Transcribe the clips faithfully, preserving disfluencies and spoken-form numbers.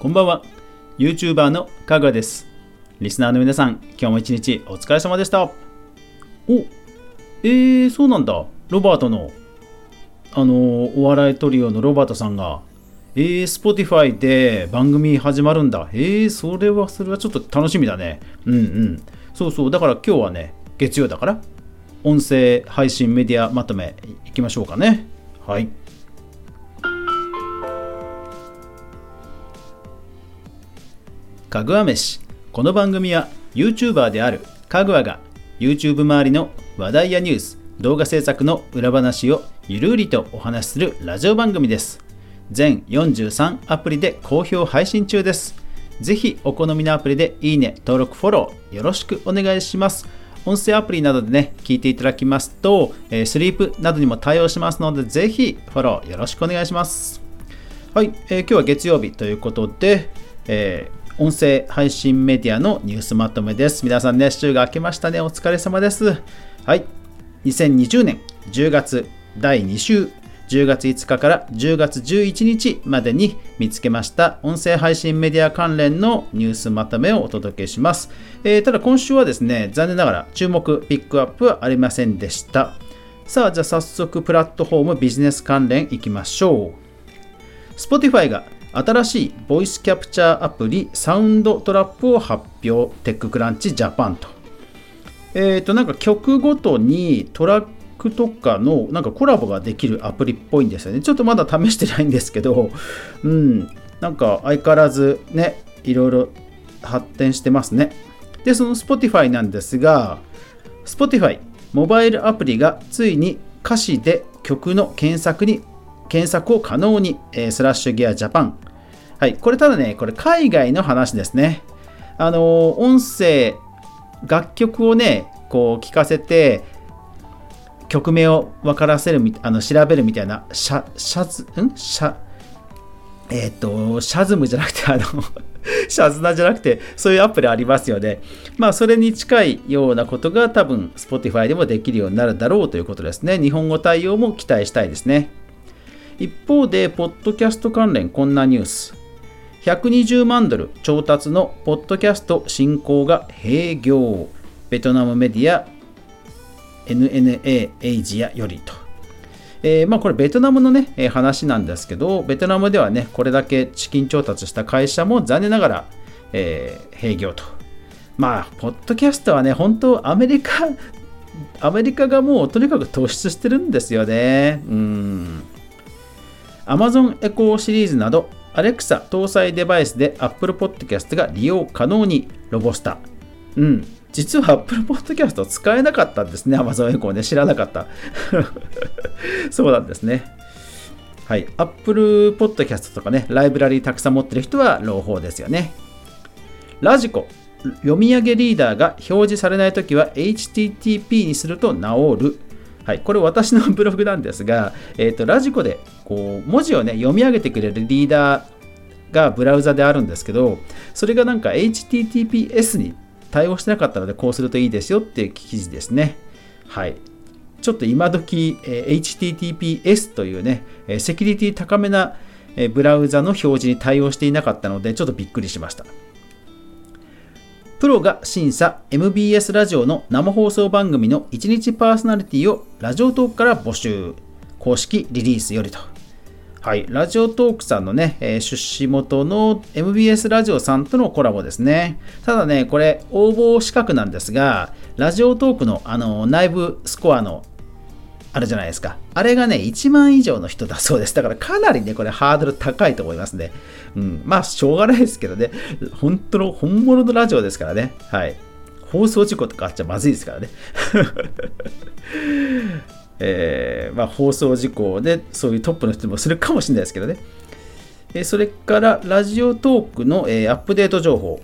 こんばんは、YouTuber のかぐわです。リスナーの皆さん、今日も一日お疲れ様でした。お、えー、そうなんだ。ロバートの、あのー、お笑いトリオのロバートさんが、えー、Spotify で番組始まるんだ。えー、それは、それはちょっと楽しみだね。うんうん。そうそう、だから今日はね、月曜だから、音声配信メディアまとめいきましょうかね。はい。かぐわ飯。この番組は YouTuber であるかぐわが YouTube 周りの話題やニュース、動画制作の裏話をゆるりとお話しするラジオ番組です。全よんじゅうさんアプリで好評配信中です。ぜひお好みのアプリでいいね、登録、フォローよろしくお願いします。音声アプリなどでね、聞いていただきますと、えー、スリープなどにも対応しますので、ぜひフォローよろしくお願いします。はい、えー、今日は月曜日ということで、えー音声配信メディアのニュースまとめです。皆さんね、週が明けましたね。お疲れ様です。はい。にせんにじゅうねんじゅうがつだいに週、じゅうがついつかからじゅうがつじゅういちにちまでに見つけました音声配信メディア関連のニュースまとめをお届けします。えー、ただ今週はですね、残念ながら注目ピックアップはありませんでした。さあ、じゃあ早速プラットフォームビジネス関連いきましょう。Spotify が新しいボイスキャプチャーアプリサウンドトラップを発表、テッククランチジャパンと。えっと、なんか曲ごとにトラックとかのなんかコラボができるアプリっぽいんですよね。ちょっとまだ試してないんですけど、うん、なんか相変わらずね、いろいろ発展してますね。で、その Spotify なんですが、Spotify モバイルアプリがついに歌詞で曲の検索に検索を可能に、えー、スラッシュギアジャパン。はい、これただね、これ海外の話ですね。あのー、音声、楽曲をね、こう聞かせて、曲名を分からせる、あの調べるみたいな、シャ、シャズ、んシャ、えっと、シャズムじゃなくて、あの、シャズナじゃなくて、そういうアプリありますよね。まあ、それに近いようなことが多分、Spotify でもできるようになるだろうということですね。日本語対応も期待したいですね。一方で、ポッドキャスト関連、こんなニュース。ひゃくにじゅうまんドル調達のポッドキャスト振興が閉業。ベトナムメディア エヌエヌエー エイジアよりと。えー、まあこれベトナムのね、話なんですけど、ベトナムではね、これだけ資金調達した会社も残念ながら、えー、閉業と。まあ、ポッドキャストはね、本当アメリカ、アメリカがもうとにかく突出してるんですよね。うーん。Amazon Echo シリーズなど Alexa 搭載デバイスで Apple Podcast が利用可能に。ロボスタ。うん。実は Apple Podcast 使えなかったんですね。Amazon Echo ね。知らなかった。そうなんですね。はい。Apple Podcast とかね、ライブラリーたくさん持ってる人は朗報ですよね。ラジコ。読み上げリーダーが表示されないときは エイチティーティーピー にすると治る。はい、これ私のブログなんですが、えー、とラジコでこう文字を、ね、読み上げてくれるリーダーがブラウザであるんですけど、それがなんか エイチティーティーピーエス に対応してなかったので、こうするといいですよっていう記事ですね。はい、ちょっと今時、えー、エイチティーティーピーエス というね、セキュリティ高めなブラウザの表示に対応していなかったので、ちょっとびっくりしました。プロが審査、 エムビーエス ラジオの生放送番組のいちにちパーソナリティをラジオトークから募集。公式リリースよりと。はい、ラジオトークさんのね、えー、出資元の エムビーエス ラジオさんとのコラボですね。ただね、これ応募資格なんですが、ラジオトークのあの内部スコアのあるじゃないですか。あれがね、いちまん以上の人だそうです。だからかなりね、これハードル高いと思いますね。うん。まあ、しょうがないですけどね。本当の、本物のラジオですからね。はい。放送事故とかあっちゃまずいですからね。えー、まあ、放送事故で、そういうトップの人もするかもしれないですけどね。えー、それから、ラジオトークの、えー、アップデート情報。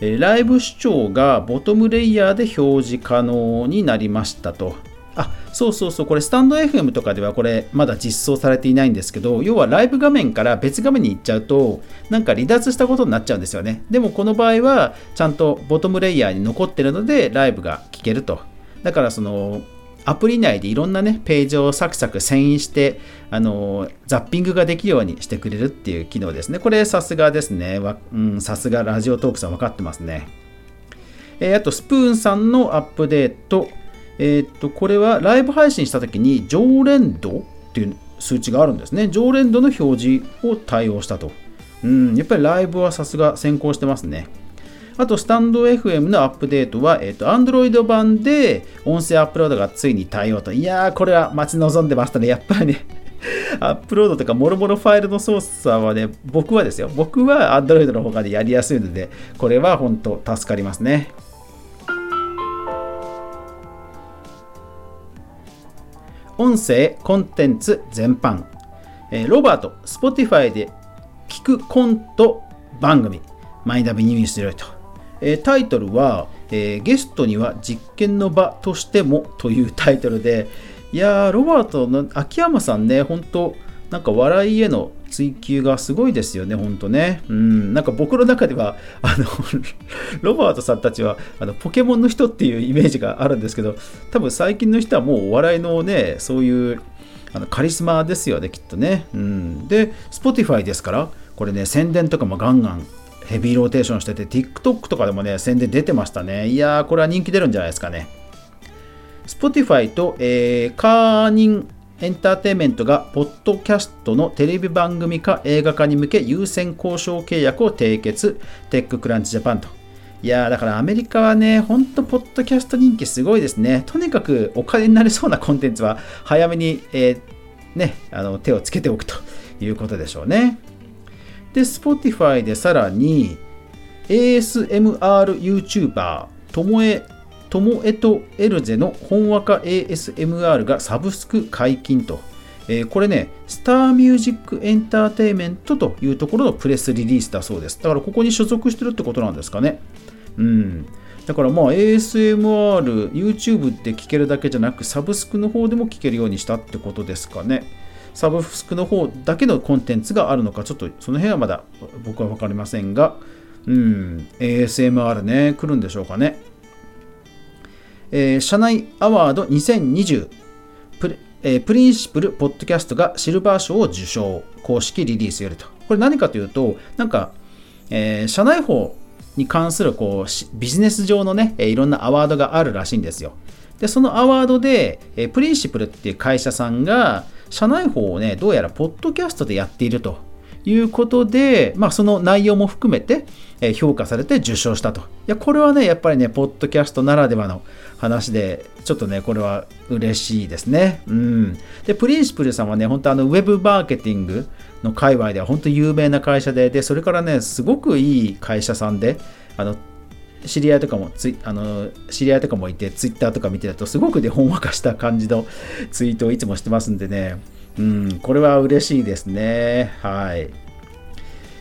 えー、ライブ視聴がボトムレイヤーで表示可能になりましたと。あ、そうそうそう、これスタンド エフエム とかではこれまだ実装されていないんですけど、要はライブ画面から別画面に行っちゃうと、なんか離脱したことになっちゃうんですよね。でもこの場合はちゃんとボトムレイヤーに残ってるので、ライブが聞けると。だからそのアプリ内でいろんなねページをサクサク遷移して、あのー、ザッピングができるようにしてくれるっていう機能ですね。これさすがですね、うん、さすがラジオトークさん分かってますね。えー、あとスプーンさんのアップデート、えー、っとこれはライブ配信したときに常連度っていう数値があるんですね。常連度の表示を対応したと。うん、やっぱりライブはさすが先行してますね。あとスタンド エフエム のアップデートは、えっと、Android 版で音声アップロードがついに対応と。いやー、これは待ち望んでましたね。やっぱりね、アップロードとかもろもろファイルの操作はね、僕はですよ、僕は Android の他でやりやすいので、これは本当助かりますね。音声コンテンツ全般、えー、ロバート Spotify で聞くコント番組マイナビに入手すると、えー、タイトルは、えー、ゲストには実験の場としてもというタイトルで、いやーロバートの秋山さんね、本当なんか笑いへの追求がすごいですよね、本当ね。うん、なんか僕の中ではあのロバートさんたちはあのポケモンの人っていうイメージがあるんですけど、多分最近の人はもうお笑いのね、そういうあのカリスマですよね、きっとね。うん、で、Spotify ですから、これね、宣伝とかもガンガンヘビーローテーションしてて、TikTok とかでもね、宣伝出てましたね。いやー、これは人気出るんじゃないですかね。Spotify と、えー、カーニンエンターテインメントがポッドキャストのテレビ番組化映画化に向け優先交渉契約を締結、テッククランチジャパンと。いやー、だからアメリカはね、ほんとポッドキャスト人気すごいですね。とにかくお金になりそうなコンテンツは早めに、えー、ね、あの手をつけておくということでしょうね。で、Spotify でさらに エーエスエムアール YouTuber ともえトモエとエルゼのほんわか エーエスエムアール がサブスク解禁と、えー、これね、スターミュージックエンターテイメントというところのプレスリリースだそうです。だからここに所属してるってことなんですかね。うん。だからまあ エーエスエムアール、YouTube で聴けるだけじゃなく、サブスクの方でも聴けるようにしたってことですかね。サブスクの方だけのコンテンツがあるのか、ちょっとその辺はまだ僕は分かりませんが、うん、エーエスエムアール ね、来るんでしょうかね。えー、社内アワードにせんにじゅうプ リ,、えー、プリンシプルポッドキャストがシルバー賞を受賞、公式リリースよりと。これ何かというと、なんか、えー、社内法に関するこうビジネス上のね、えー、いろんなアワードがあるらしいんですよ。で、そのアワードで、えー、プリンシプルっていう会社さんが社内法をね、どうやらポッドキャストでやっているということで、まあ、その内容も含めて評価されて受賞したと。いや、これはね、やっぱりね、ポッドキャストならではの話で、ちょっとね、これは嬉しいですね。うん。で、プリンシプルさんはね、本当あのウェブマーケティングの界隈では本当有名な会社で、で、それからね、すごくいい会社さんで、あの知り合いとかもツイあの知り合いとかもいて、ツイッターとか見てると、すごくね、ほんわかした感じのツイートをいつもしてますんでね。うん、これは嬉しいですね。はい。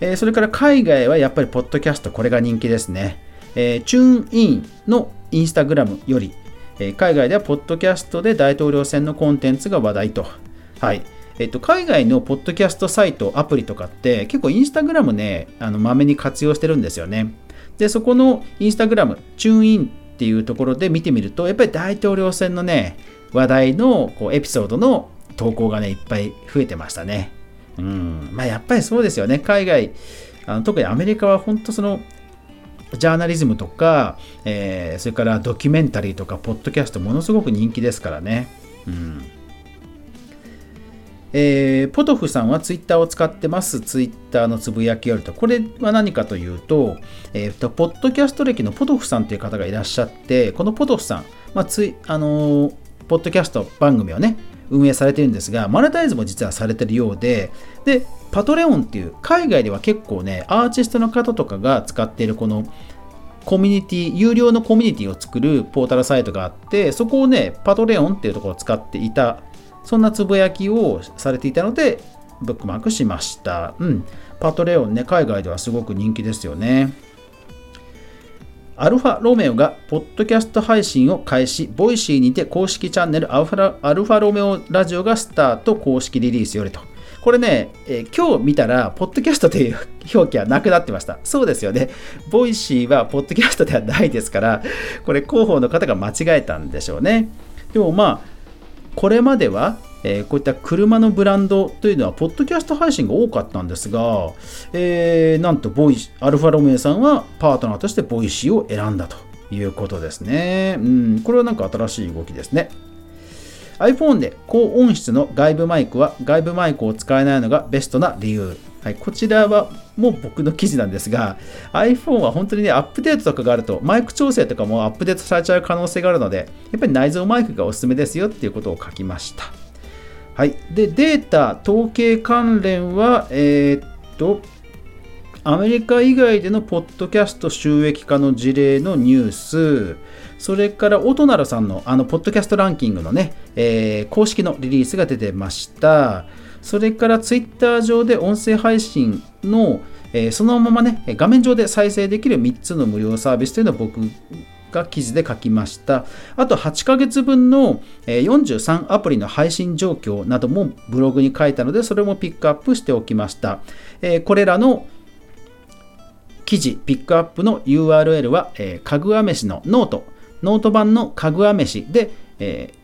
えー、それから海外はやっぱりポッドキャスト、これが人気ですね。えー、チューンインのインスタグラムより、えー、海外ではポッドキャストで大統領選のコンテンツが話題と。はい。えっと、海外のポッドキャストサイト、アプリとかって結構インスタグラムね、あの、まめに活用してるんですよね。で、そこのインスタグラム、チューンインっていうところで見てみると、やっぱり大統領選のね、話題のこうエピソードの投稿がね、いっぱい増えてましたね。うん。まあ、やっぱりそうですよね。海外、あの特にアメリカは本当その、ジャーナリズムとか、えー、それからドキュメンタリーとか、ポッドキャスト、ものすごく人気ですからね。うん。えー、ポトフさんはツイッターを使ってます。ツイッターのつぶやきよりと。これは何かというと、えー、とポッドキャスト歴のポトフさんという方がいらっしゃって、このポトフさん、まあついあのー、ポッドキャスト番組をね、運営されてるんですが、マネタイズも実はされてるようで、で、パトレオンっていう海外では結構ね、アーティストの方とかが使っているこのコミュニティ、有料のコミュニティを作るポータルサイトがあって、そこをね、パトレオンっていうところを使っていた、そんなつぶやきをされていたので、ブックマークしました。うん。パトレオンね、海外ではすごく人気ですよね。アルファロメオがポッドキャスト配信を開始、ボイシーにて公式チャンネルアルファ、アルファロメオラジオがスタート、公式リリースよりと。これね、えー、今日見たら、ポッドキャストという表記はなくなってました。そうですよね。ボイシーはポッドキャストではないですから、これ広報の方が間違えたんでしょうね。でもまあこれまではえー、こういった車のブランドというのはポッドキャスト配信が多かったんですが、えー、なんとボイアルファロメオさんはパートナーとしてボイシーを選んだということですね。うん、これはなんか新しい動きですね。 iPhone で高音質の外部マイクは外部マイクを使えないのがベストな理由、はい、こちらはもう僕の記事なんですが、 iPhone は本当にねアップデートとかがあるとマイク調整とかもアップデートされちゃう可能性があるので、やっぱり内蔵マイクがおすすめですよっていうことを書きました。はい、でデータ統計関連は、えー、っとアメリカ以外でのポッドキャスト収益化の事例のニュース、それからオトナルさんのあのポッドキャストランキングのね、えー、公式のリリースが出てました。それからツイッター上で音声配信の、えー、そのままね画面上で再生できるみっつの無料サービスというのを僕が記事で書きました。あとはちかげつぶんのよんじゅうさんアプリの配信状況などもブログに書いたので、それもピックアップしておきました。これらの記事ピックアップの ユーアールエル はかぐわ飯のノートノート版のかぐわ飯で、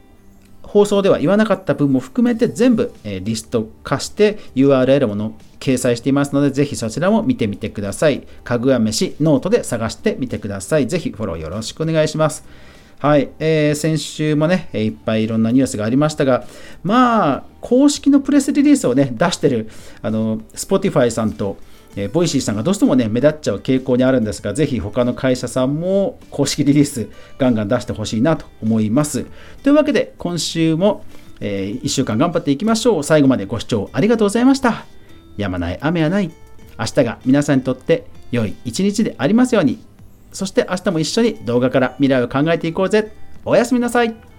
放送では言わなかった分も含めて全部リスト化して ユーアールエル もの掲載していますので、ぜひそちらも見てみてください。かぐわ飯ノートで探してみてください。ぜひフォローよろしくお願いします。はい、えー、先週もねいっぱいいろんなニュースがありましたが、まあ公式のプレスリリースをね出してるあの Spotify さんとボイシーさんがどうしてもね目立っちゃう傾向にあるんですが、ぜひ他の会社さんも公式リリースガンガン出してほしいなと思います。というわけで今週も、えー、いっしゅうかん頑張っていきましょう。最後までご視聴ありがとうございました。止まない雨はない。明日が皆さんにとって良い一日でありますように。そして明日も一緒に動画から未来を考えていこうぜ。おやすみなさい。